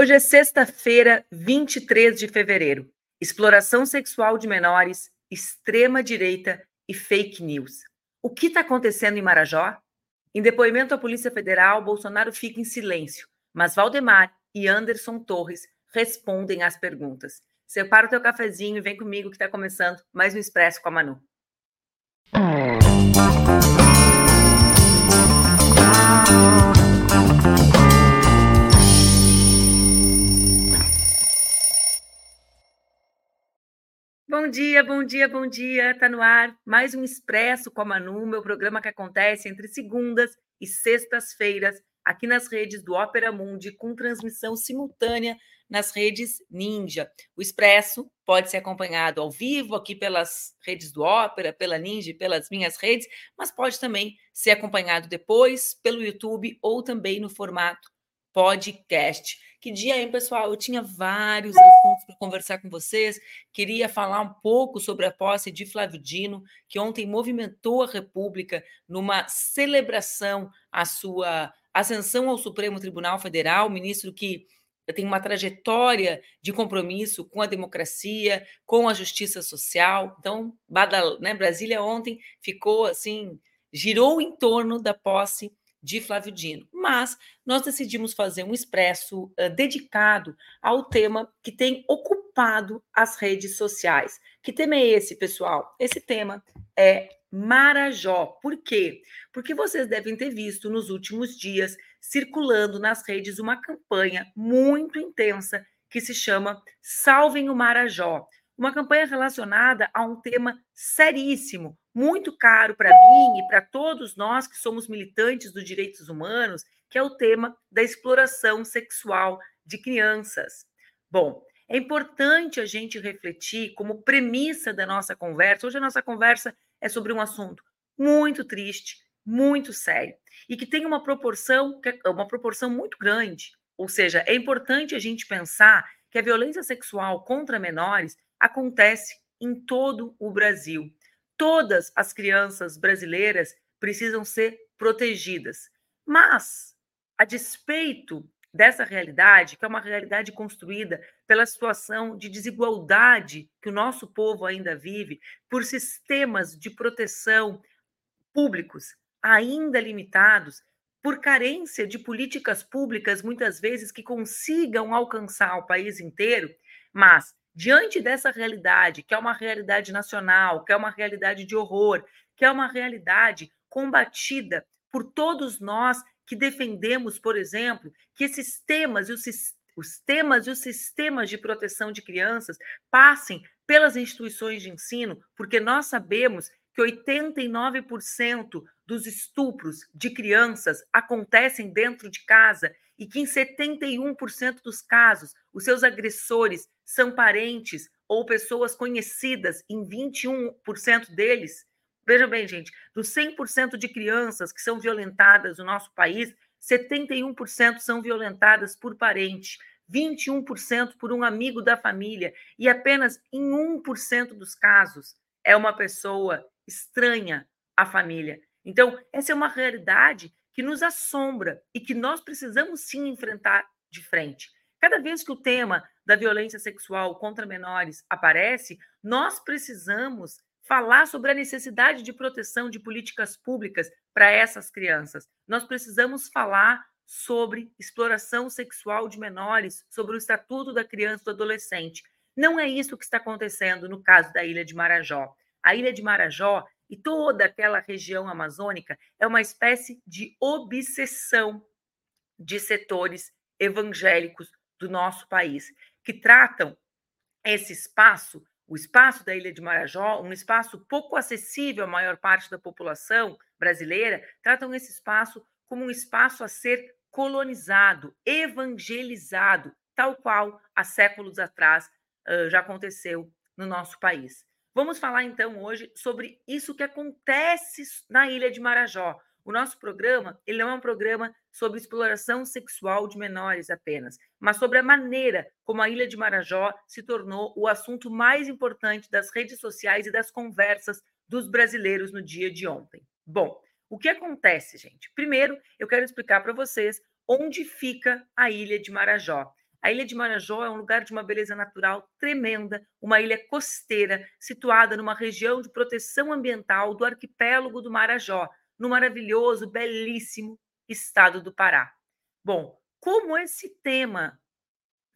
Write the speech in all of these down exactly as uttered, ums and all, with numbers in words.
Hoje é sexta-feira, vinte e três de fevereiro. Exploração sexual de menores, extrema-direita e fake news. O que está acontecendo em Marajó? Em depoimento à Polícia Federal, Bolsonaro fica em silêncio, mas Valdemar e Anderson Torres respondem às perguntas. Separa o teu cafezinho e vem comigo que está começando mais um Expresso com a Manu. Bom dia, bom dia, bom dia. Está no ar mais um Expresso com a Manu, meu programa que acontece entre segundas e sextas-feiras aqui nas redes do Ópera Mundi, com transmissão simultânea nas redes Ninja. O Expresso pode ser acompanhado ao vivo aqui pelas redes do Ópera, pela Ninja e pelas minhas redes, mas pode também ser acompanhado depois pelo YouTube ou também no formato podcast. Que dia, hein, pessoal? Eu tinha vários assuntos para conversar com vocês. Queria falar um pouco sobre a posse de Flávio Dino, que ontem movimentou a República numa celebração à sua ascensão ao Supremo Tribunal Federal, ministro que tem uma trajetória de compromisso com a democracia, com a justiça social. Então, Badal... né? Brasília ontem ficou assim, girou em torno da posse de Flávio Dino, mas nós decidimos fazer um expresso uh, dedicado ao tema que tem ocupado as redes sociais. Que tema é esse, pessoal? Esse tema é Marajó. Por quê? Porque vocês devem ter visto nos últimos dias circulando nas redes uma campanha muito intensa que se chama Salvem o Marajó. Uma campanha relacionada a um tema seríssimo, muito caro para mim e para todos nós que somos militantes dos direitos humanos, que é o tema da exploração sexual de crianças. Bom, é importante a gente refletir como premissa da nossa conversa. Hoje a nossa conversa é sobre um assunto muito triste, muito sério, e que tem uma proporção, uma proporção muito grande. Ou seja, é importante a gente pensar que a violência sexual contra menores acontece em todo o Brasil. Todas as crianças brasileiras precisam ser protegidas. Mas, a despeito dessa realidade, que é uma realidade construída pela situação de desigualdade que o nosso povo ainda vive, por sistemas de proteção públicos ainda limitados, por carência de políticas públicas, muitas vezes, que consigam alcançar o país inteiro, mas diante dessa realidade, que é uma realidade nacional, que é uma realidade de horror, que é uma realidade combatida por todos nós que defendemos, por exemplo, que esses temas e os, os temas e os sistemas de proteção de crianças passem pelas instituições de ensino, porque nós sabemos que oitenta e nove por cento dos estupros de crianças acontecem dentro de casa e que em setenta e um por cento dos casos os seus agressores são parentes ou pessoas conhecidas em vinte e um por cento deles. Veja bem, gente, dos cem por cento de crianças que são violentadas no nosso país, setenta e um por cento são violentadas por parente, vinte e um por cento por um amigo da família e apenas em um por cento dos casos é uma pessoa estranha à família. Então, essa é uma realidade que nos assombra e que nós precisamos sim enfrentar de frente. Cada vez que o tema da violência sexual contra menores aparece, nós precisamos falar sobre a necessidade de proteção de políticas públicas para essas crianças. Nós precisamos falar sobre exploração sexual de menores, sobre o Estatuto da Criança e do Adolescente. Não é isso que está acontecendo no caso da Ilha de Marajó. A Ilha de Marajó e toda aquela região amazônica é uma espécie de obsessão de setores evangélicos do nosso país, que tratam esse espaço, o espaço da Ilha de Marajó, um espaço pouco acessível à maior parte da população brasileira, tratam esse espaço como um espaço a ser colonizado, evangelizado, tal qual há séculos atrás uh, já aconteceu no nosso país. Vamos falar, então, hoje sobre isso que acontece na Ilha de Marajó. O nosso programa, ele não é um programa sobre exploração sexual de menores apenas, mas sobre a maneira como a Ilha de Marajó se tornou o assunto mais importante das redes sociais e das conversas dos brasileiros no dia de ontem. Bom, o que acontece, gente? Primeiro, eu quero explicar para vocês onde fica a Ilha de Marajó. A ilha de Marajó é um lugar de uma beleza natural tremenda, uma ilha costeira situada numa região de proteção ambiental do arquipélago do Marajó, no maravilhoso, belíssimo estado do Pará. Bom, como esse tema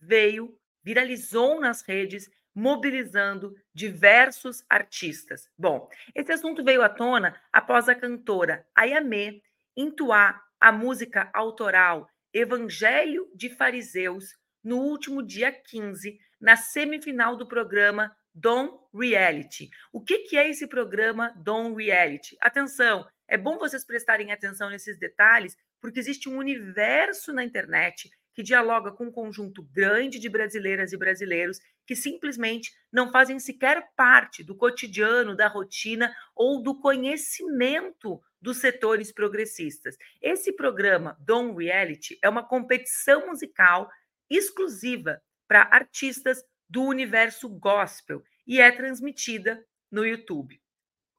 veio, viralizou nas redes, mobilizando diversos artistas. Bom, esse assunto veio à tona após a cantora Ayamê entoar a música autoral Evangelho de Fariseus no último dia quinze, na semifinal do programa Don Reality. O que, que é esse programa Don Reality? Atenção, é bom vocês prestarem atenção nesses detalhes, porque existe um universo na internet que dialoga com um conjunto grande de brasileiras e brasileiros que simplesmente não fazem sequer parte do cotidiano, da rotina ou do conhecimento dos setores progressistas. Esse programa, Don Reality, é uma competição musical exclusiva para artistas do universo gospel e é transmitida no YouTube.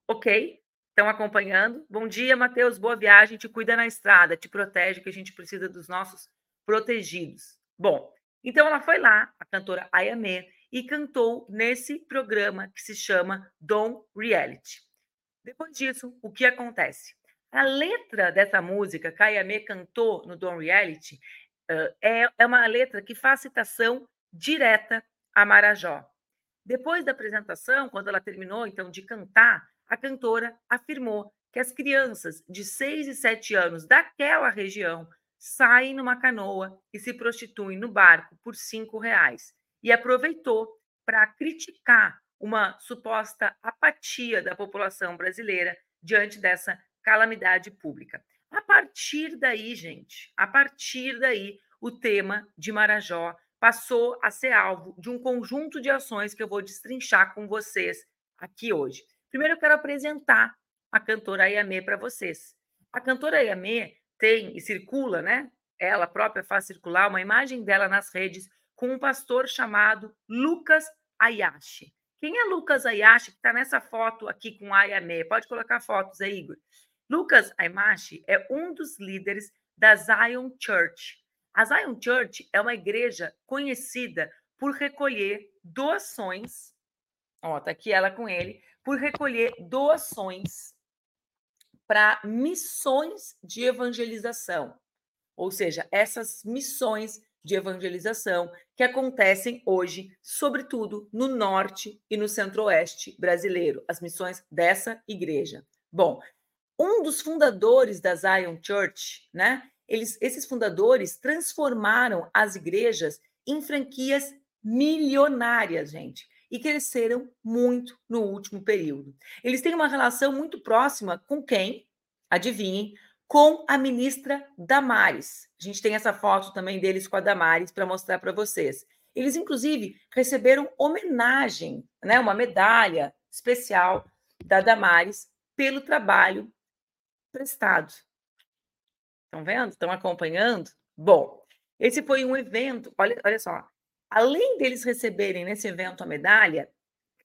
Ok? Estão acompanhando? Bom dia, Matheus, boa viagem, te cuida na estrada, te protege, que a gente precisa dos nossos protegidos. Bom, então ela foi lá, a cantora Ayamê, e cantou nesse programa que se chama Don Reality. Depois disso, o que acontece? A letra dessa música que Ayamê cantou no Don Reality é uma letra que faz citação direta a Marajó. Depois da apresentação, quando ela terminou, então, de cantar, a cantora afirmou que as crianças de seis e sete anos daquela região saem numa canoa e se prostituem no barco por cinco reais. E aproveitou para criticar uma suposta apatia da população brasileira diante dessa calamidade pública. A partir daí, gente, a partir daí, o tema de Marajó passou a ser alvo de um conjunto de ações que eu vou destrinchar com vocês aqui hoje. Primeiro, eu quero apresentar a cantora Ayamê para vocês. A cantora Ayamê tem e circula, né? Ela própria faz circular uma imagem dela nas redes com um pastor chamado Lucas Ayashi. Quem é Lucas Ayashi que está nessa foto aqui com a Ayamê? Pode colocar fotos aí, Igor. Lucas Ayashi é um dos líderes da Zion Church. A Zion Church é uma igreja conhecida por recolher doações. Ó, tá aqui ela com ele, por recolher doações para missões de evangelização, ou seja, essas missões de evangelização que acontecem hoje, sobretudo no norte e no centro-oeste brasileiro, as missões dessa igreja. Bom, um dos fundadores da Zion Church, né? Eles, esses fundadores transformaram as igrejas em franquias milionárias, gente, e cresceram muito no último período. Eles têm uma relação muito próxima com quem? Adivinhem, com a ministra Damares. A gente tem essa foto também deles com a Damares para mostrar para vocês. Eles, inclusive, receberam homenagem, né, uma medalha especial da Damares pelo trabalho prestado. Estão vendo? Estão acompanhando? Bom, esse foi um evento, olha, olha só, além deles receberem nesse evento a medalha,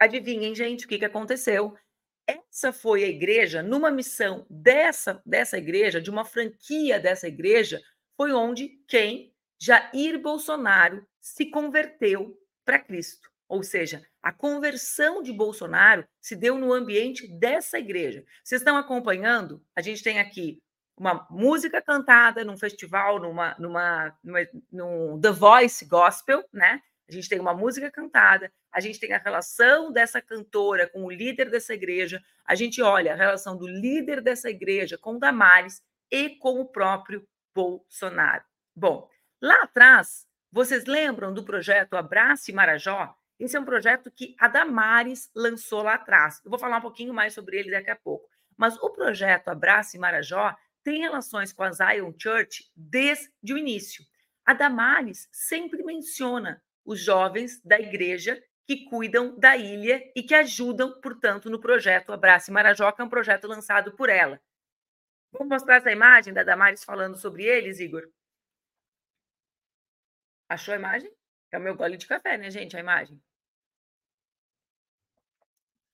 adivinhem, gente, o que, que aconteceu? Essa foi a igreja, numa missão dessa, dessa igreja, de uma franquia dessa igreja, foi onde quem? Jair Bolsonaro se converteu para Cristo. Ou seja, a conversão de Bolsonaro se deu no ambiente dessa igreja. Vocês estão acompanhando? A gente tem aqui uma música cantada num festival, numa, numa, numa, num The Voice Gospel, né? A gente tem uma música cantada, a gente tem a relação dessa cantora com o líder dessa igreja, a gente olha a relação do líder dessa igreja com Damares e com o próprio Bolsonaro. Bom, lá atrás, vocês lembram do projeto Abraço e Marajó? Esse é um projeto que a Damares lançou lá atrás. Eu vou falar um pouquinho mais sobre ele daqui a pouco. Mas o projeto Abraço e Marajó tem relações com a Zion Church desde o início. A Damares sempre menciona os jovens da igreja que cuidam da ilha e que ajudam, portanto, no projeto Abraço e Marajó, que é um projeto lançado por ela. Vou mostrar essa imagem da Damares falando sobre eles, Igor? Achou a imagem? É o meu gole de café, né, gente, a imagem?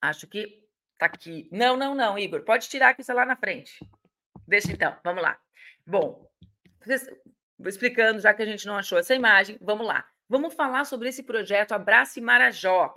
Acho que tá aqui. Não, não, não, Igor. Pode tirar que isso é lá na frente. Deixa então, vamos lá. Bom, vou explicando, já que a gente não achou essa imagem, vamos lá. Vamos falar sobre esse projeto Abraço e Marajó.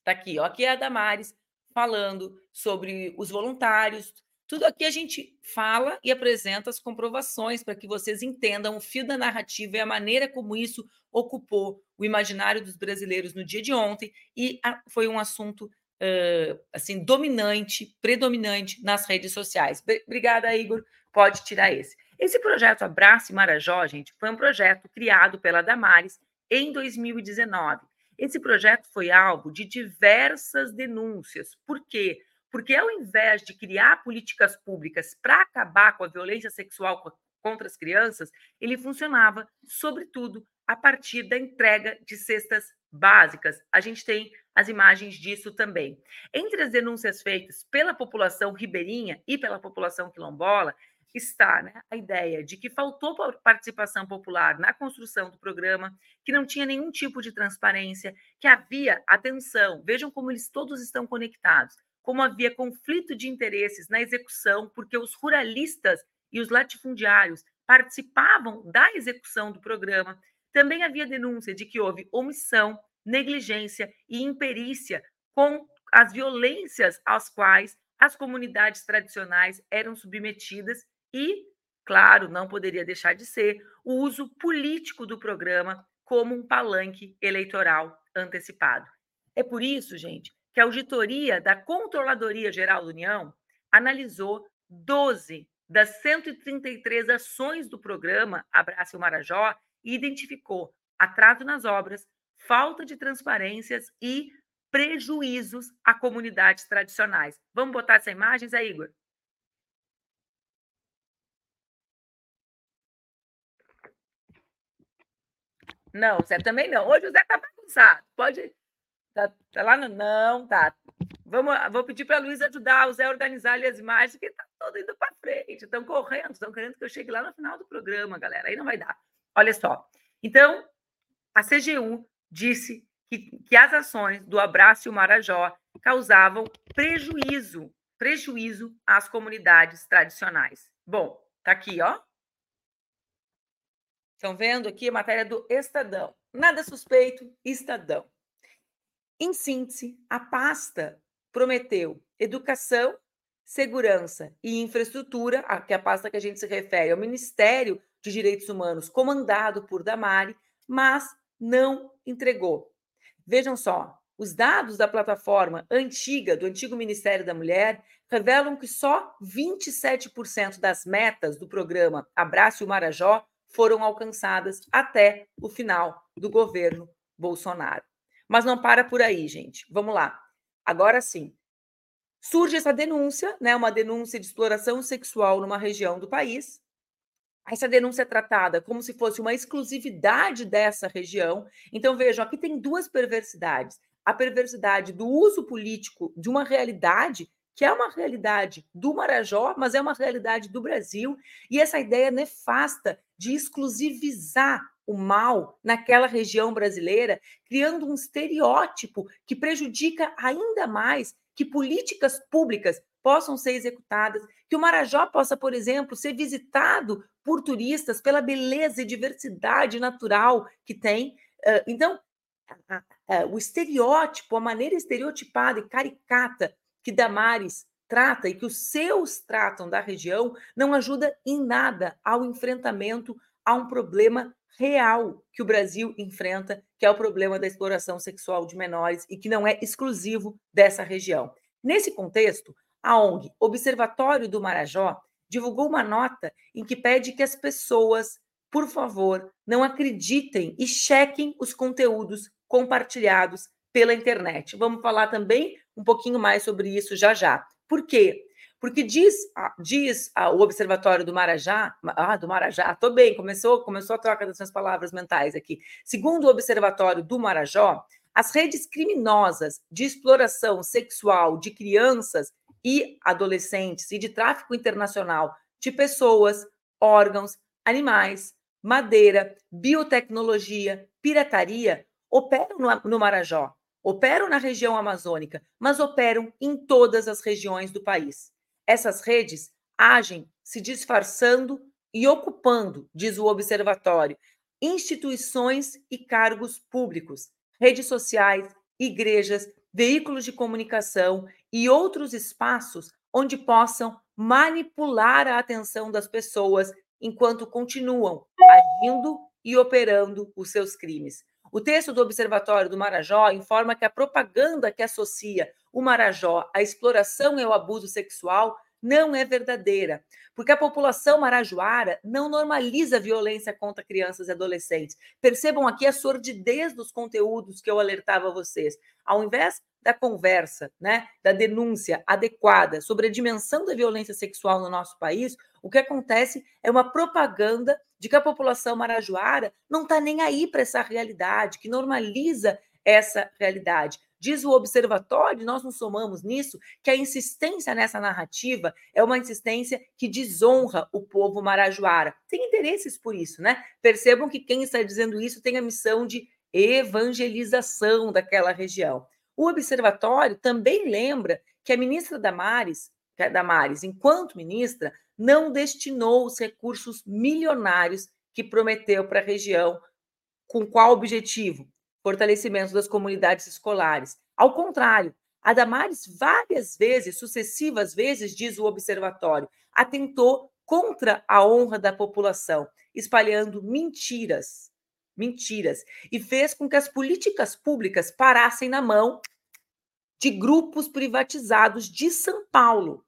Está aqui, ó, aqui é a Damares falando sobre os voluntários. Tudo aqui a gente fala e apresenta as comprovações para que vocês entendam o fio da narrativa e a maneira como isso ocupou o imaginário dos brasileiros no dia de ontem e a, foi um assunto uh, assim, dominante, predominante nas redes sociais. B- Obrigada, Igor. Pode tirar esse. Esse projeto Abraço e Marajó, gente, foi um projeto criado pela Damares em dois mil e dezenove. Esse projeto foi alvo de diversas denúncias. Por quê? Porque ao invés de criar políticas públicas para acabar com a violência sexual contra as crianças, ele funcionava, sobretudo, a partir da entrega de cestas básicas. A gente tem as imagens disso também. Entre as denúncias feitas pela população ribeirinha e pela população quilombola, está, né, a ideia de que faltou participação popular na construção do programa, que não tinha nenhum tipo de transparência, que havia atenção. Vejam como eles todos estão conectados. Como havia conflito de interesses na execução, porque os ruralistas e os latifundiários participavam da execução do programa. Também havia denúncia de que houve omissão, negligência e imperícia com as violências às quais as comunidades tradicionais eram submetidas e, claro, não poderia deixar de ser, o uso político do programa como um palanque eleitoral antecipado. É por isso, gente, que a auditoria da Controladoria Geral da União analisou doze das cento e trinta e três ações do programa Abraço e Marajó e identificou atraso nas obras, falta de transparências e prejuízos a comunidades tradicionais. Vamos botar essas imagens aí, Igor? Não, Zé também não. Hoje o Zé está bagunçado. Pode... Tá, tá lá no... Não, tá. Vamos, vou pedir para a Luísa ajudar o Zé a organizar ali as imagens, porque está todo indo para frente. Estão correndo, estão querendo que eu chegue lá no final do programa, galera. Aí não vai dar. Olha só. Então, a C G U disse que, que as ações do Abraço e o Marajó causavam prejuízo, prejuízo às comunidades tradicionais. Bom, tá aqui, ó. Estão vendo aqui a matéria do Estadão. Nada suspeito, Estadão. Em síntese, a pasta prometeu educação, segurança e infraestrutura, que é a pasta que a gente se refere ao Ministério de Direitos Humanos, comandado por Damari, mas não entregou. Vejam só, os dados da plataforma antiga, do antigo Ministério da Mulher, revelam que só vinte e sete por cento das metas do programa Abraço e Marajó foram alcançadas até o final do governo Bolsonaro. Mas não para por aí, gente. Vamos lá. Agora sim. Surge essa denúncia, né? Uma denúncia de exploração sexual numa região do país. Essa denúncia é tratada como se fosse uma exclusividade dessa região. Então, vejam, aqui tem duas perversidades. A perversidade do uso político de uma realidade, que é uma realidade do Marajó, mas é uma realidade do Brasil. E essa ideia nefasta de exclusivizar o mal naquela região brasileira, criando um estereótipo que prejudica ainda mais que políticas públicas possam ser executadas, que o Marajó possa, por exemplo, ser visitado por turistas pela beleza e diversidade natural que tem. Então, o estereótipo, a maneira estereotipada e caricata que Damares trata e que os seus tratam da região não ajuda em nada ao enfrentamento a um problema real que o Brasil enfrenta, que é o problema da exploração sexual de menores e que não é exclusivo dessa região. Nesse contexto, a ONG Observatório do Marajó divulgou uma nota em que pede que as pessoas, por favor, não acreditem e chequem os conteúdos compartilhados pela internet. Vamos falar também um pouquinho mais sobre isso já já. Por quê? Porque diz, diz ah, o Observatório do Marajá, ah, do Marajá, estou bem, começou, começou a troca das minhas palavras mentais aqui. Segundo o Observatório do Marajó, as redes criminosas de exploração sexual de crianças e adolescentes e de tráfico internacional de pessoas, órgãos, animais, madeira, biotecnologia, pirataria, operam no, no Marajó, operam na região amazônica, mas operam em todas as regiões do país. Essas redes agem se disfarçando e ocupando, diz o observatório, instituições e cargos públicos, redes sociais, igrejas, veículos de comunicação e outros espaços onde possam manipular a atenção das pessoas enquanto continuam agindo e operando os seus crimes. O texto do Observatório do Marajó informa que a propaganda que associa o Marajó à exploração e ao abuso sexual não é verdadeira, porque a população marajoara não normaliza a violência contra crianças e adolescentes. Percebam aqui a sordidez dos conteúdos que eu alertava a vocês. Ao invés da conversa, né, da denúncia adequada sobre a dimensão da violência sexual no nosso país, o que acontece é uma propaganda de que a população marajoara não está nem aí para essa realidade, que normaliza essa realidade. Diz o Observatório, nós nos somamos nisso, que a insistência nessa narrativa é uma insistência que desonra o povo marajoara. Tem interesses por isso, né? Percebam que quem está dizendo isso tem a missão de evangelização daquela região. O Observatório também lembra que a ministra Damares, que é Damares, enquanto ministra, não destinou os recursos milionários que prometeu para a região. Com qual objetivo? Fortalecimento das comunidades escolares. Ao contrário, a Damares várias vezes, sucessivas vezes, diz o Observatório, atentou contra a honra da população, espalhando mentiras, mentiras, e fez com que as políticas públicas parassem na mão de grupos privatizados de São Paulo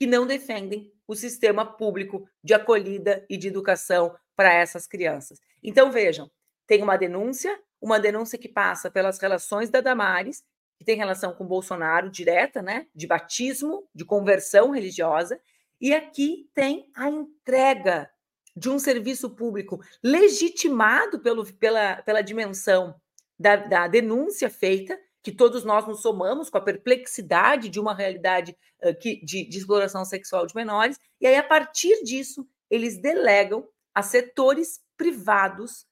que não defendem o sistema público de acolhida e de educação para essas crianças. Então, vejam, tem uma denúncia, uma denúncia que passa pelas relações da Damares, que tem relação com Bolsonaro direta, né, de batismo, de conversão religiosa, e aqui tem a entrega de um serviço público legitimado pelo, pela, pela dimensão da, da denúncia feita, que todos nós nos somamos com a perplexidade de uma realidade uh, que, de, de exploração sexual de menores, e aí, a partir disso, eles delegam a setores privados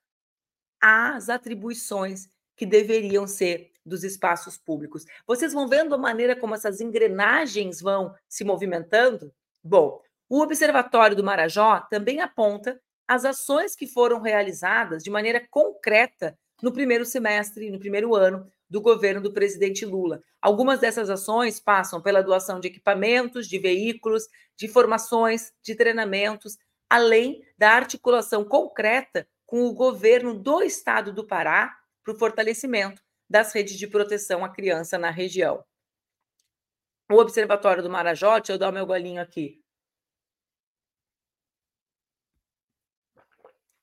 as atribuições que deveriam ser dos espaços públicos. Vocês vão vendo a maneira como essas engrenagens vão se movimentando? Bom, o Observatório do Marajó também aponta as ações que foram realizadas de maneira concreta no primeiro semestre, no primeiro ano do governo do presidente Lula. Algumas dessas ações passam pela doação de equipamentos, de veículos, de formações, de treinamentos, além da articulação concreta com o governo do estado do Pará para o fortalecimento das redes de proteção à criança na região. O Observatório do Marajó, deixa eu dar o meu golinho aqui.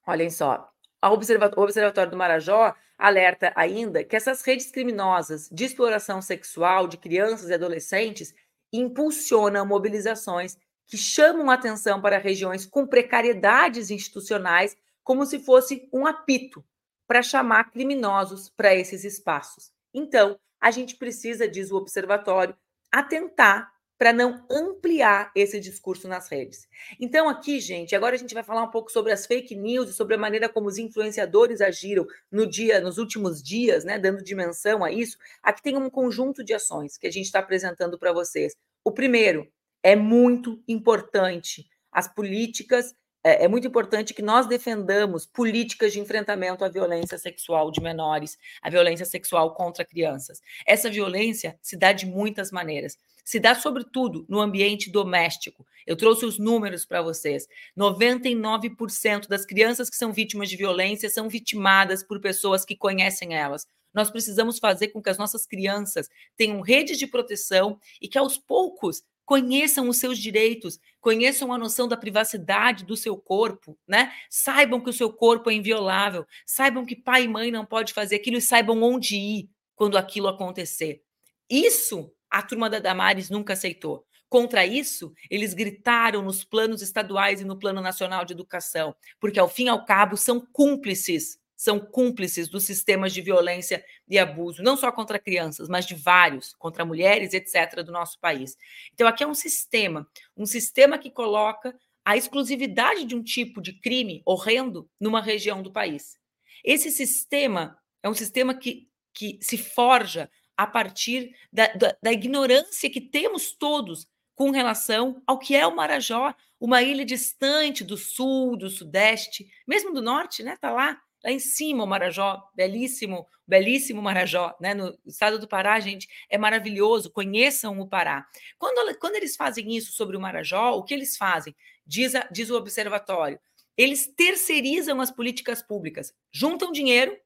Olhem só, o Observatório do Marajó alerta ainda que essas redes criminosas de exploração sexual de crianças e adolescentes impulsionam mobilizações que chamam a atenção para regiões com precariedades institucionais, como se fosse um apito para chamar criminosos para esses espaços. Então, a gente precisa, diz o Observatório, atentar para não ampliar esse discurso nas redes. Então, aqui, gente, agora a gente vai falar um pouco sobre as fake news e sobre a maneira como os influenciadores agiram no dia, nos últimos dias, né, dando dimensão a isso. Aqui tem um conjunto de ações que a gente está apresentando para vocês. O primeiro, é muito importante as políticas É muito importante que nós defendamos políticas de enfrentamento à violência sexual de menores, à violência sexual contra crianças. Essa violência se dá de muitas maneiras. Se dá, sobretudo, no ambiente doméstico. Eu trouxe os números para vocês. noventa e nove por cento das crianças que são vítimas de violência são vitimadas por pessoas que conhecem elas. Nós precisamos fazer com que as nossas crianças tenham redes de proteção e que, aos poucos, conheçam os seus direitos, conheçam a noção da privacidade do seu corpo, né? Saibam que o seu corpo é inviolável, saibam que pai e mãe não pode fazer aquilo e saibam onde ir quando aquilo acontecer. Isso a turma da Damares nunca aceitou. Contra isso, eles gritaram nos planos estaduais e no Plano Nacional de Educação, porque, ao fim e ao cabo, são cúmplices, são cúmplices dos sistemas de violência e abuso, não só contra crianças, mas de vários, contra mulheres, etcétera, do nosso país. Então, aqui é um sistema, um sistema que coloca a exclusividade de um tipo de crime horrendo numa região do país. Esse sistema é um sistema que, que se forja a partir da, da, da ignorância que temos todos com relação ao que é o Marajó, uma ilha distante do sul, do sudeste, mesmo do norte, né? Está lá, lá em cima o Marajó, belíssimo, belíssimo Marajó, né? No estado do Pará, gente, é maravilhoso, conheçam o Pará. Quando, quando eles fazem isso sobre o Marajó, o que eles fazem? Diz, a, diz o observatório, eles terceirizam as políticas públicas, juntam dinheiro,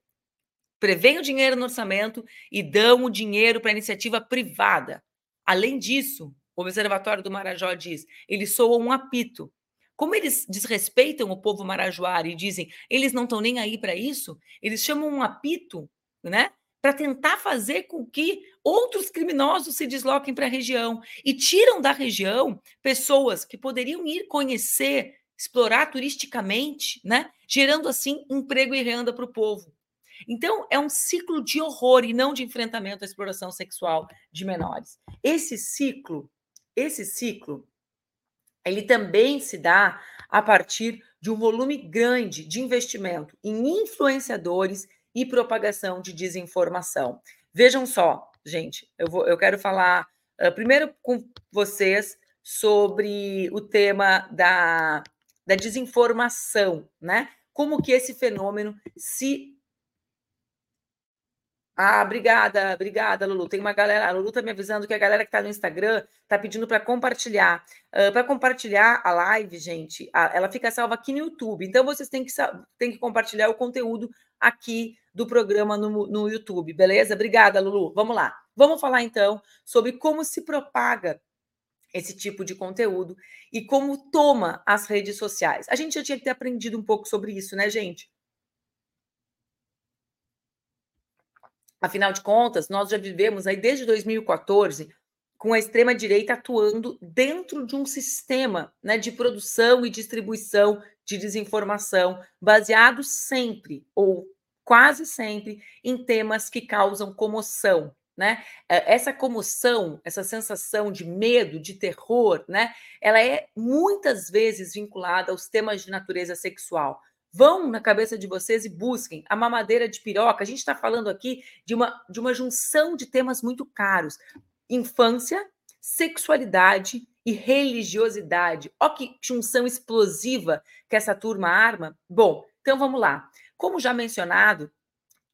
prevêem o dinheiro no orçamento e dão o dinheiro para a iniciativa privada. Além disso, o Observatório do Marajó diz, eles soam um apito. Como eles desrespeitam o povo marajoara e dizem, eles não estão nem aí para isso, eles chamam um apito, né, para tentar fazer com que outros criminosos se desloquem para a região e tiram da região pessoas que poderiam ir conhecer, explorar turisticamente, né, gerando assim emprego e renda para o povo. Então, é um ciclo de horror e não de enfrentamento à exploração sexual de menores. Esse ciclo Esse ciclo, ele também se dá a partir de um volume grande de investimento em influenciadores e propagação de desinformação. Vejam só, gente, eu, vou, eu quero falar uh, primeiro com vocês sobre o tema da, da desinformação, né? Como que esse fenômeno se... Ah, obrigada, obrigada, Lulu. Tem uma galera, a Lulu está me avisando que a galera que está no Instagram está pedindo para compartilhar. Uh, para compartilhar a live, gente, a, ela fica salva aqui no YouTube. Então, vocês têm que, têm que compartilhar o conteúdo aqui do programa no, no YouTube, beleza? Obrigada, Lulu. Vamos lá. Vamos falar, então, sobre como se propaga esse tipo de conteúdo e como toma as redes sociais. A gente já tinha que ter aprendido um pouco sobre isso, né, gente? Afinal de contas, nós já vivemos aí desde dois mil e quatorze com a extrema-direita atuando dentro de um sistema, né, de produção e distribuição de desinformação, baseado sempre, ou quase sempre, em temas que causam comoção, né? Essa comoção, essa sensação de medo, de terror, né, ela é muitas vezes vinculada aos temas de natureza sexual. Vão na cabeça de vocês e busquem a mamadeira de piroca. A gente está falando aqui de uma, de uma junção de temas muito caros. Infância, sexualidade e religiosidade. Olha que junção explosiva que essa turma arma. Bom, então vamos lá. Como já mencionado,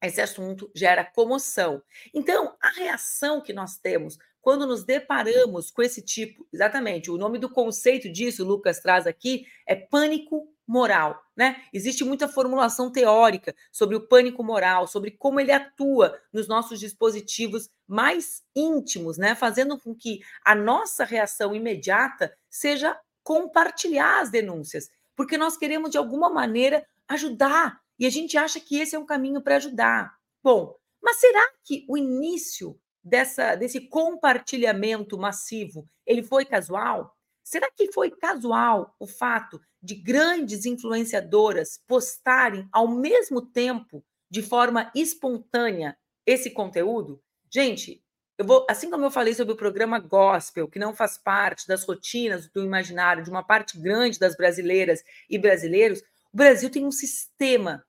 esse assunto gera comoção. Então, a reação que nós temos quando nos deparamos com esse tipo... Exatamente, o nome do conceito disso, o Lucas traz aqui, é pânico moral, né? Existe muita formulação teórica sobre o pânico moral, sobre como ele atua nos nossos dispositivos mais íntimos, né? Fazendo com que a nossa reação imediata seja compartilhar as denúncias, porque nós queremos, de alguma maneira, ajudar, e a gente acha que esse é um caminho para ajudar. Bom, mas será que o início dessa, desse compartilhamento massivo, ele foi casual? Será que foi casual o fato de grandes influenciadoras postarem ao mesmo tempo, de forma espontânea, esse conteúdo? Gente, eu vou, assim como eu falei sobre o programa Gospel, que não faz parte das rotinas do imaginário de uma parte grande das brasileiras e brasileiros, o Brasil tem um sistema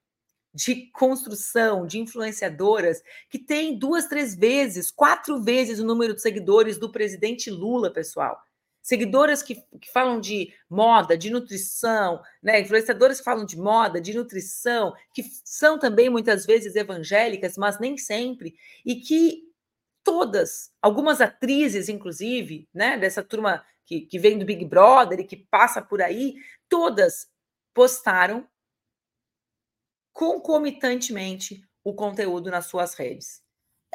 de construção de influenciadoras que tem duas, três vezes, quatro vezes o número de seguidores do presidente Lula, pessoal. Seguidoras que, que falam de moda, de nutrição, né? Influenciadoras que falam de moda, de nutrição, que são também muitas vezes evangélicas, mas nem sempre, e que todas, algumas atrizes, inclusive, né? Dessa turma que, que vem do Big Brother e que passa por aí, todas postaram concomitantemente o conteúdo nas suas redes.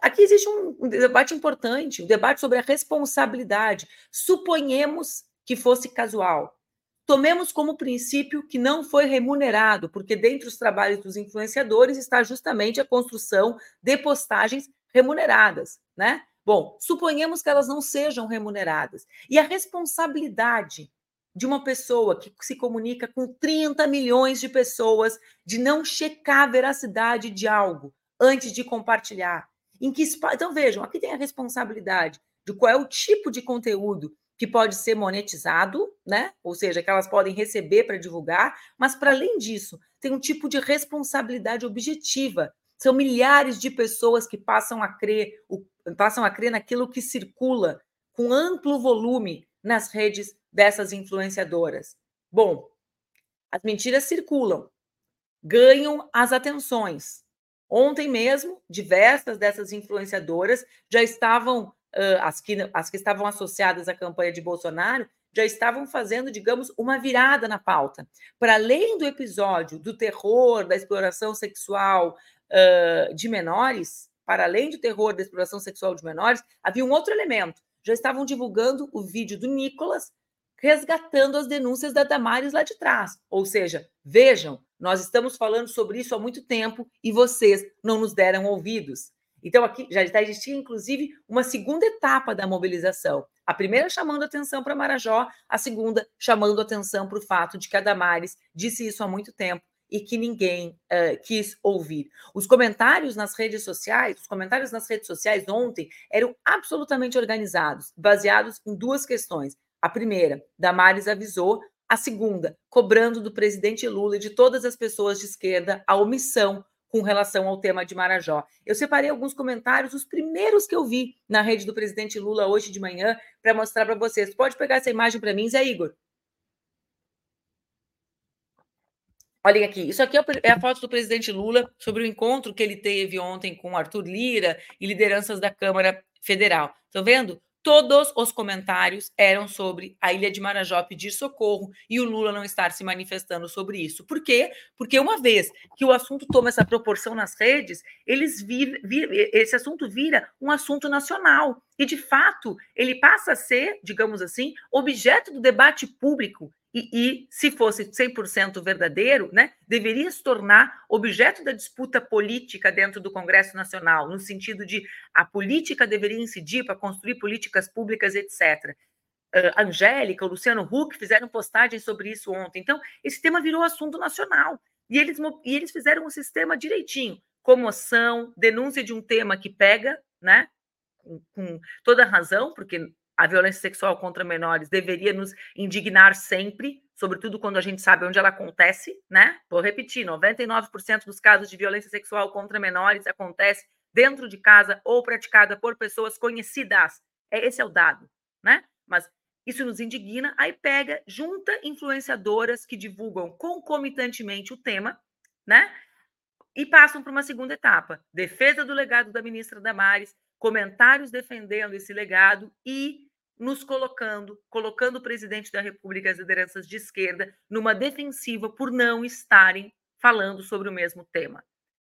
Aqui existe um debate importante, um debate sobre a responsabilidade. Suponhamos que fosse casual. Tomemos como princípio que não foi remunerado, porque dentre os trabalhos dos influenciadores está justamente a construção de postagens remuneradas, né? Bom, suponhamos que elas não sejam remuneradas. E a responsabilidade de uma pessoa que se comunica com trinta milhões de pessoas de não checar a veracidade de algo antes de compartilhar. Em que, então, vejam, aqui tem a responsabilidade de qual é o tipo de conteúdo que pode ser monetizado, né? Ou seja, que elas podem receber para divulgar, mas, para além disso, tem um tipo de responsabilidade objetiva. São milhares de pessoas que passam a crer, passam a crer naquilo que circula com amplo volume nas redes dessas influenciadoras. Bom, as mentiras circulam, ganham as atenções. Ontem mesmo, diversas dessas influenciadoras já estavam, uh, as que, as que estavam associadas à campanha de Bolsonaro, já estavam fazendo, digamos, uma virada na pauta. Para além do episódio do terror, da exploração sexual uh, de menores, para além do terror da exploração sexual de menores, havia um outro elemento. Já estavam divulgando o vídeo do Nicolas resgatando as denúncias da Damares lá de trás. Ou seja, vejam, nós estamos falando sobre isso há muito tempo e vocês não nos deram ouvidos. Então, aqui já existia, inclusive, uma segunda etapa da mobilização. A primeira chamando atenção para Marajó, a segunda chamando atenção para o fato de que a Damares disse isso há muito tempo e que ninguém uh, quis ouvir. Os comentários nas redes sociais, os comentários nas redes sociais ontem eram absolutamente organizados, baseados em duas questões. A primeira, Damares avisou. A segunda, cobrando do presidente Lula e de todas as pessoas de esquerda a omissão com relação ao tema de Marajó. Eu separei alguns comentários, os primeiros que eu vi na rede do presidente Lula hoje de manhã, para mostrar para vocês. Pode pegar essa imagem para mim, Zé Igor? Olhem aqui, isso aqui é a foto do presidente Lula sobre o encontro que ele teve ontem com Arthur Lira e lideranças da Câmara Federal. Estão vendo? Todos os comentários eram sobre a Ilha de Marajó pedir socorro e o Lula não estar se manifestando sobre isso. Por quê? Porque uma vez que o assunto toma essa proporção nas redes, eles vir, vir, esse assunto vira um assunto nacional. E, de fato, ele passa a ser, digamos assim, objeto do debate público. E, e se fosse cem por cento verdadeiro, né, deveria se tornar objeto da disputa política dentro do Congresso Nacional, no sentido de a política deveria incidir para construir políticas públicas, etcétera. Uh, Angélica, o Luciano Huck fizeram postagem sobre isso ontem. Então, esse tema virou assunto nacional. E eles, e eles fizeram um sistema direitinho. Comoção, denúncia de um tema que pega, né, com, com toda razão, porque a violência sexual contra menores deveria nos indignar sempre, sobretudo quando a gente sabe onde ela acontece, né? Vou repetir, noventa e nove por cento dos casos de violência sexual contra menores acontece dentro de casa ou praticada por pessoas conhecidas. Esse é o dado, né? Mas isso nos indigna, aí pega, junta influenciadoras que divulgam concomitantemente o tema, né? E passam para uma segunda etapa, defesa do legado da ministra Damares, comentários defendendo esse legado e nos colocando, colocando o presidente da República e as lideranças de esquerda numa defensiva por não estarem falando sobre o mesmo tema,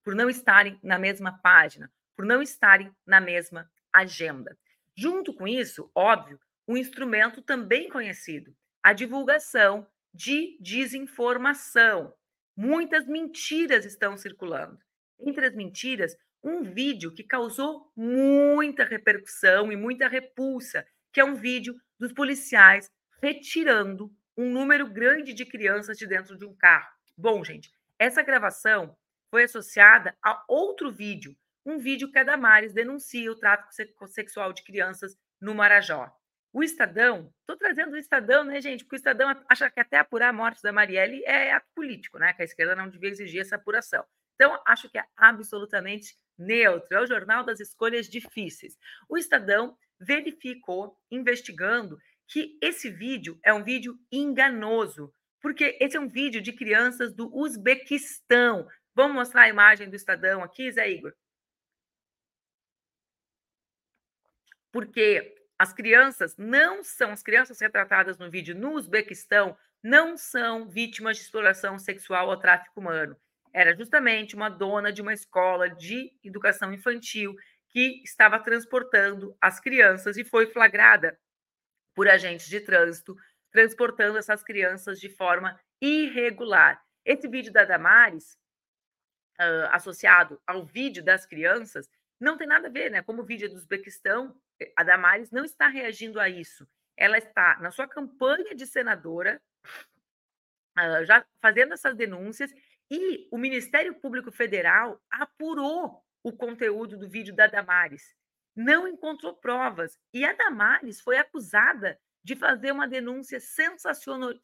por não estarem na mesma página, por não estarem na mesma agenda. Junto com isso, óbvio, um instrumento também conhecido, a divulgação de desinformação. Muitas mentiras estão circulando. Entre as mentiras, um vídeo que causou muita repercussão e muita repulsa, que é um vídeo dos policiais retirando um número grande de crianças de dentro de um carro. Bom, gente, essa gravação foi associada a outro vídeo, um vídeo que a Damares denuncia o tráfico sexual de crianças no Marajó. O Estadão, estou trazendo o Estadão, né, gente? Porque o Estadão acha que até apurar a morte da Marielle é ato político, né? Que a esquerda não devia exigir essa apuração. Então, acho que é absolutamente neutro. É o jornal das escolhas difíceis. O Estadão verificou, investigando, que esse vídeo é um vídeo enganoso, porque esse é um vídeo de crianças do Uzbequistão. Vamos mostrar a imagem do Estadão aqui, Zé Igor? Porque as crianças não são, as crianças retratadas no vídeo no Uzbequistão não são vítimas de exploração sexual ou tráfico humano. Era justamente uma dona de uma escola de educação infantil que estava transportando as crianças e foi flagrada por agentes de trânsito, transportando essas crianças de forma irregular. Esse vídeo da Damares, uh, associado ao vídeo das crianças, não tem nada a ver, né? Como o vídeo é do Uzbequistão, a Damares não está reagindo a isso. Ela está na sua campanha de senadora, uh, já fazendo essas denúncias. E o Ministério Público Federal apurou o conteúdo do vídeo da Damares. Não encontrou provas. E a Damares foi acusada de fazer uma denúncia, sensacional...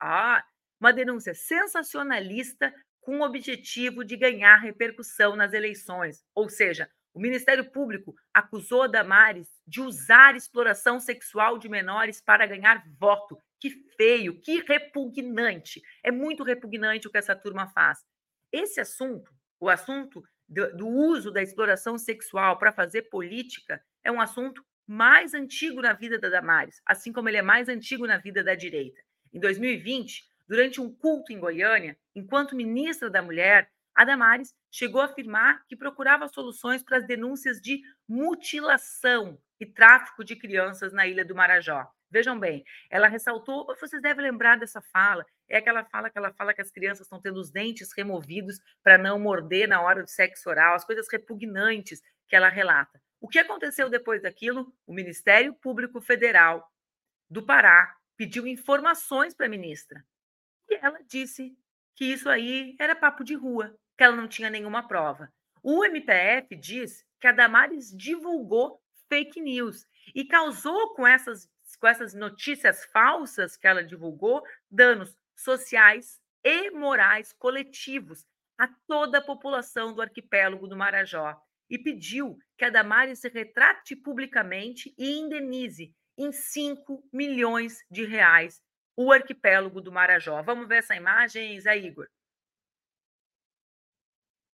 ah, uma denúncia sensacionalista com o objetivo de ganhar repercussão nas eleições. Ou seja, O Ministério Público acusou Damares de usar exploração sexual de menores para ganhar voto. Que feio, que repugnante. É muito repugnante o que essa turma faz. Esse assunto, o assunto do, do uso da exploração sexual para fazer política, é um assunto mais antigo na vida da Damares, assim como ele é mais antigo na vida da direita. Em dois mil e vinte, durante um culto em Goiânia, enquanto ministra da Mulher, a Damares chegou a afirmar que procurava soluções para as denúncias de mutilação e tráfico de crianças na Ilha do Marajó. Vejam bem, ela ressaltou, vocês devem lembrar dessa fala, é aquela fala que ela fala que as crianças estão tendo os dentes removidos para não morder na hora do sexo oral, as coisas repugnantes que ela relata. O que aconteceu depois daquilo? O Ministério Público Federal do Pará pediu informações para a ministra e ela disse que isso aí era papo de rua, que ela não tinha nenhuma prova. O M P F diz que a Damares divulgou fake news e causou com essas, com essas notícias falsas que ela divulgou danos sociais e morais coletivos a toda a população do arquipélago do Marajó e pediu que a Damares se retrate publicamente e indenize em cinco milhões de reais o arquipélago do Marajó. Vamos ver essa imagem, Zé Igor.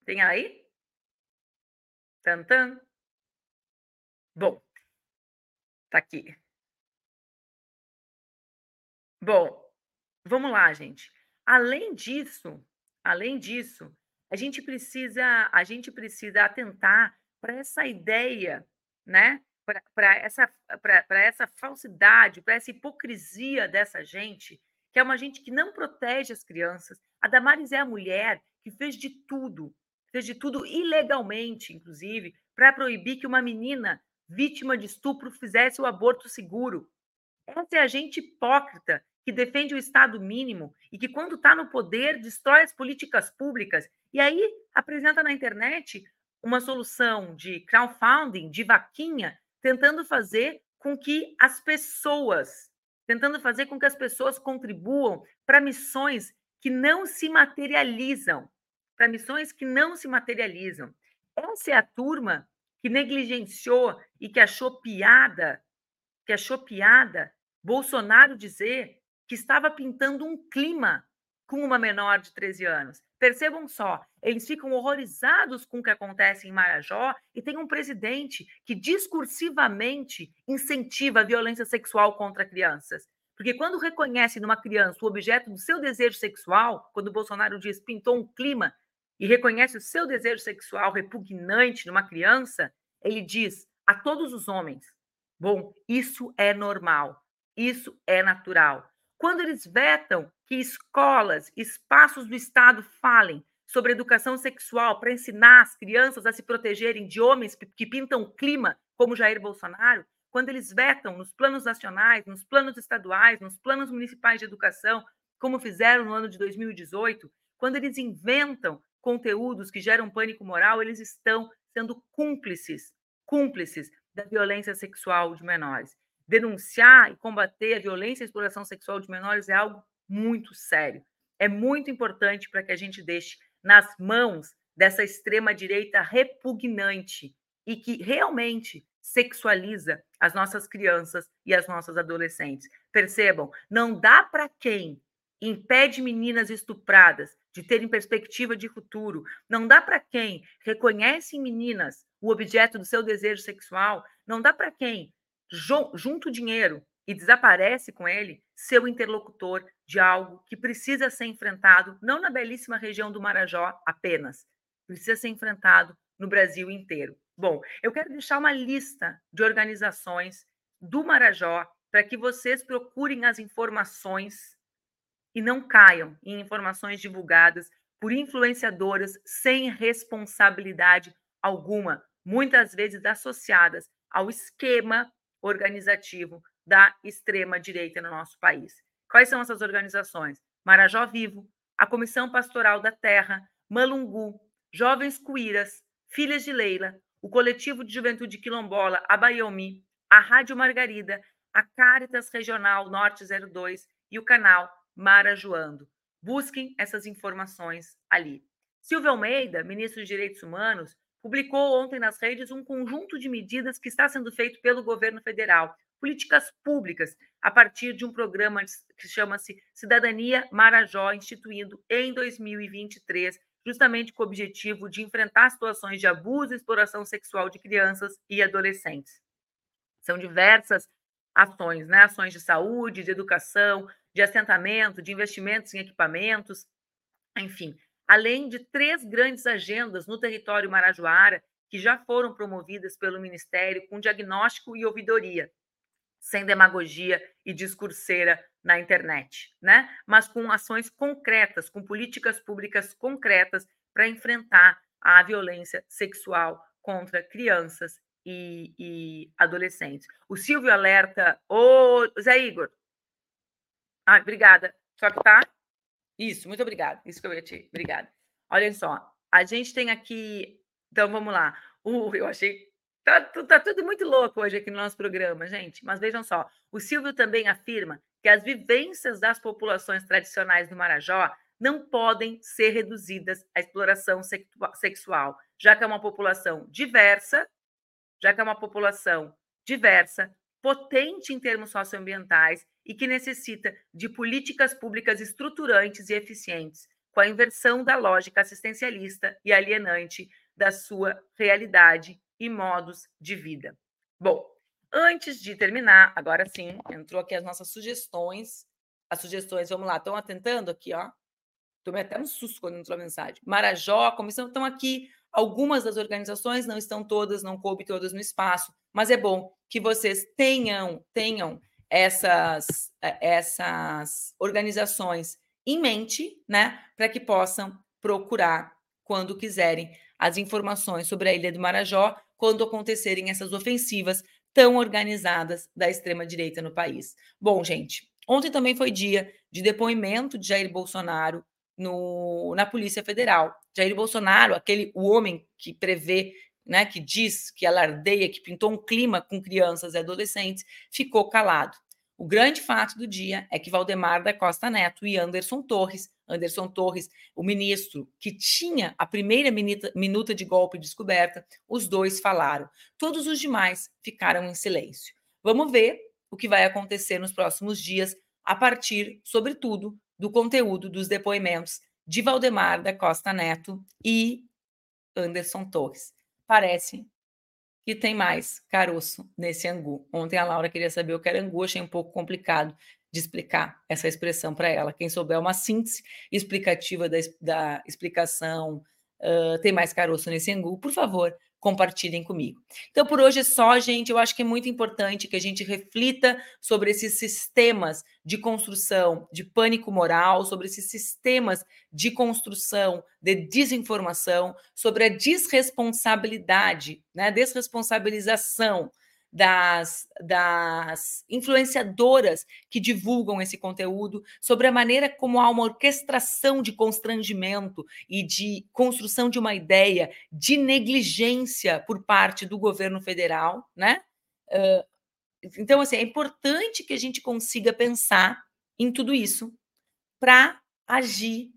Tem aí? Tantan. Bom, tá aqui. Bom, vamos lá, gente. Além disso, além disso, a gente precisa, a gente precisa atentar para essa ideia, né? Para essa, essa falsidade, para essa hipocrisia dessa gente, que é uma gente que não protege as crianças. A Damares é a mulher que fez de tudo, fez de tudo ilegalmente, inclusive, para proibir que uma menina vítima de estupro fizesse o aborto seguro. Essa é a gente hipócrita que defende o Estado mínimo e que, quando está no poder, destrói as políticas públicas e aí apresenta na internet uma solução de crowdfunding, de vaquinha, tentando fazer com que as pessoas, tentando fazer com que as pessoas contribuam para missões que não se materializam, para missões que não se materializam. Essa é a turma que negligenciou e que achou piada, que achou piada Bolsonaro dizer que estava pintando um clima com uma menor de treze anos. Percebam só, eles ficam horrorizados com o que acontece em Marajó e tem um presidente que discursivamente incentiva a violência sexual contra crianças. Porque quando reconhece numa criança o objeto do seu desejo sexual, quando Bolsonaro diz pintou um clima e reconhece o seu desejo sexual repugnante numa criança, ele diz a todos os homens, bom, isso é normal, isso é natural. Quando eles vetam que escolas, espaços do Estado falem sobre educação sexual para ensinar as crianças a se protegerem de homens que pintam o clima, como Jair Bolsonaro, quando eles vetam nos planos nacionais, nos planos estaduais, nos planos municipais de educação, como fizeram no ano de dois mil e dezoito, quando eles inventam conteúdos que geram pânico moral, eles estão sendo cúmplices, cúmplices da violência sexual de menores. Denunciar e combater a violência e a exploração sexual de menores é algo muito sério. É muito importante para que a gente deixe nas mãos dessa extrema-direita repugnante e que realmente sexualiza as nossas crianças e as nossas adolescentes. Percebam, não dá para quem impede meninas estupradas de terem perspectiva de futuro, não dá para quem reconhece em meninas o objeto do seu desejo sexual, não dá para quem junta o dinheiro e desaparece com ele, seu interlocutor de algo que precisa ser enfrentado, não na belíssima região do Marajó apenas, precisa ser enfrentado no Brasil inteiro. Bom, eu quero deixar uma lista de organizações do Marajó para que vocês procurem as informações e não caiam em informações divulgadas por influenciadoras sem responsabilidade alguma, muitas vezes associadas ao esquema organizativo da extrema-direita no nosso país. Quais são essas organizações? Marajó Vivo, a Comissão Pastoral da Terra, Malungu, Jovens Cuíras, Filhas de Leila, o Coletivo de Juventude Quilombola, a Baiomi, a Rádio Margarida, a Caritas Regional Norte zero dois e o canal Marajoando. Busquem essas informações ali. Silvio Almeida, ministro de Direitos Humanos, publicou ontem nas redes um conjunto de medidas que está sendo feito pelo governo federal, políticas públicas, a partir de um programa que chama-se Cidadania Marajó, instituído em dois mil e vinte e três, justamente com o objetivo de enfrentar situações de abuso e exploração sexual de crianças e adolescentes. São diversas ações, né? Ações de saúde, de educação, de assentamento, de investimentos em equipamentos, enfim, além de três grandes agendas no território marajoara que já foram promovidas pelo Ministério com diagnóstico e ouvidoria, sem demagogia e discurseira na internet, né? Mas com ações concretas, com políticas públicas concretas para enfrentar a violência sexual contra crianças e, e adolescentes. O Silvio alerta... Ô, Zé Igor! Ah, obrigada. Só que tá... Isso, muito obrigada. Isso que eu ia te... Obrigada. Olha só, a gente tem aqui... Então, vamos lá. Uh, eu achei... Tá, tá tudo muito louco hoje aqui no nosso programa, gente. Mas vejam só, o Silvio também afirma que as vivências das populações tradicionais do Marajó não podem ser reduzidas à exploração sexual, já que é uma população diversa, já que é uma população diversa, potente em termos socioambientais e que necessita de políticas públicas estruturantes e eficientes, com a inversão da lógica assistencialista e alienante da sua realidade e modos de vida. Bom, antes de terminar, agora sim, entrou aqui as nossas sugestões. As sugestões, vamos lá, estão atentando aqui, ó. Tomei até um susto quando entrou a mensagem. Marajó, comissão, estão aqui. Algumas das organizações, não estão todas, não coube todas no espaço, mas é bom que vocês tenham, tenham essas, essas organizações em mente, né, para que possam procurar, quando quiserem, as informações sobre a Ilha do Marajó, quando acontecerem essas ofensivas tão organizadas da extrema-direita no país. Bom, gente, ontem também foi dia de depoimento de Jair Bolsonaro no, na Polícia Federal. Jair Bolsonaro, aquele o homem que prevê, né, que diz, que alardeia, que pintou um clima com crianças e adolescentes, ficou calado. O grande fato do dia é que Valdemar da Costa Neto e Anderson Torres, Anderson Torres, o ministro que tinha a primeira minuta de golpe descoberta, os dois falaram. Todos os demais ficaram em silêncio. Vamos ver o que vai acontecer nos próximos dias, a partir, sobretudo, do conteúdo dos depoimentos de Valdemar da Costa Neto e Anderson Torres. Parece que tem mais caroço nesse angu. Ontem a Laura queria saber o que era angu, achei um pouco complicado de explicar essa expressão para ela. Quem souber uma síntese explicativa da, da explicação uh, tem mais caroço nesse angu, por favor, compartilhem comigo. Então, por hoje é só, gente. Eu acho que é muito importante que a gente reflita sobre esses sistemas de construção de pânico moral, sobre esses sistemas de construção de desinformação, sobre a desresponsabilidade, né, desresponsabilização das, das influenciadoras que divulgam esse conteúdo, sobre a maneira como há uma orquestração de constrangimento e de construção de uma ideia de negligência por parte do governo federal, né? Uh, então, assim, é importante que a gente consiga pensar em tudo isso para agir,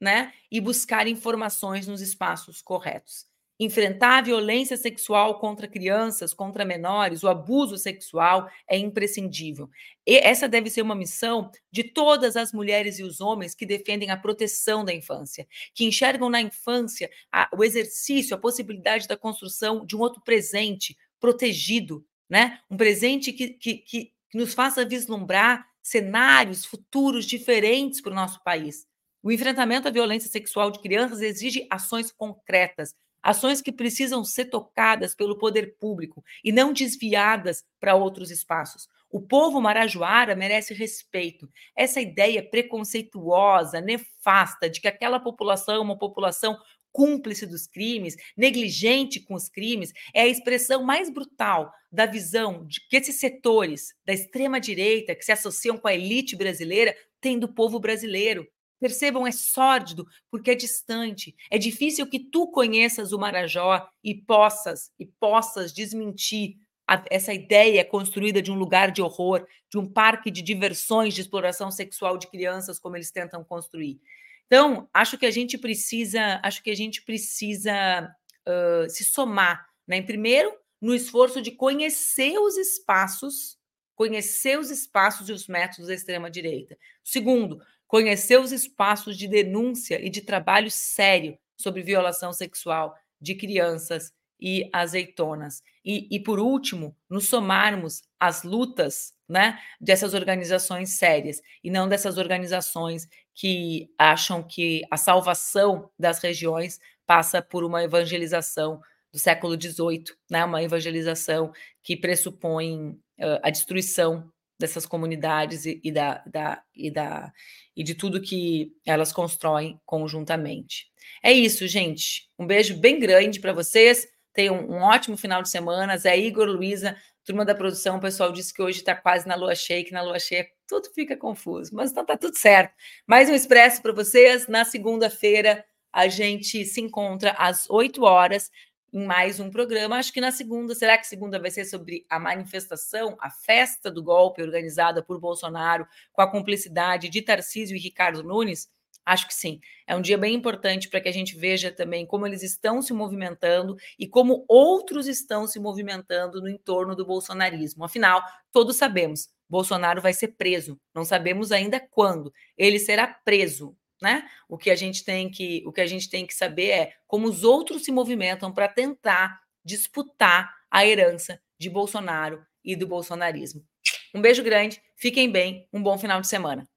né? E buscar informações nos espaços corretos. Enfrentar a violência sexual contra crianças, contra menores, o abuso sexual é imprescindível. E essa deve ser uma missão de todas as mulheres e os homens que defendem a proteção da infância, que enxergam na infância a, o exercício, a possibilidade da construção de um outro presente protegido, né? Um presente que, que, que nos faça vislumbrar cenários futuros diferentes para o nosso país. O enfrentamento à violência sexual de crianças exige ações concretas, ações que precisam ser tocadas pelo poder público e não desviadas para outros espaços. O povo marajoara merece respeito. Essa ideia preconceituosa, nefasta, de que aquela população é uma população cúmplice dos crimes, negligente com os crimes, é a expressão mais brutal da visão de que esses setores da extrema-direita, que se associam com a elite brasileira, têm do povo brasileiro. Percebam, é sórdido, porque é distante. É difícil que tu conheças o Marajó e possas, e possas desmentir a, essa ideia construída de um lugar de horror, de um parque de diversões de exploração sexual de crianças, como eles tentam construir. Então, acho que a gente precisa, acho que a gente precisa uh, se somar, né? Primeiro, no esforço de conhecer os espaços, conhecer os espaços e os métodos da extrema-direita. Segundo, conhecer os espaços de denúncia e de trabalho sério sobre violação sexual de crianças e azeitonas. E, e por último, nos somarmos às lutas, né, dessas organizações sérias e não dessas organizações que acham que a salvação das regiões passa por uma evangelização do século dezoito, né, uma evangelização que pressupõe uh, a destruição dessas comunidades e, e, da, da, e, da, e de tudo que elas constroem conjuntamente. É isso, gente. Um beijo bem grande para vocês. Tenham um ótimo final de semana. Zé Igor, Luísa, turma da produção, o pessoal disse que hoje está quase na lua cheia, que na lua cheia tudo fica confuso, mas então está tudo certo. Mais um Expresso para vocês. Na segunda-feira a gente se encontra às oito horas em mais um programa. Acho que na segunda, será que segunda vai ser sobre a manifestação, a festa do golpe organizada por Bolsonaro com a cumplicidade de Tarcísio e Ricardo Nunes? Acho que sim. É um dia bem importante para que a gente veja também como eles estão se movimentando e como outros estão se movimentando no entorno do bolsonarismo. Afinal, todos sabemos, Bolsonaro vai ser preso. Não sabemos ainda quando ele será preso, né? O que a gente tem que, o que a gente tem que saber é como os outros se movimentam para tentar disputar a herança de Bolsonaro e do bolsonarismo. Um beijo grande, fiquem bem, um bom final de semana.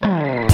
Oh.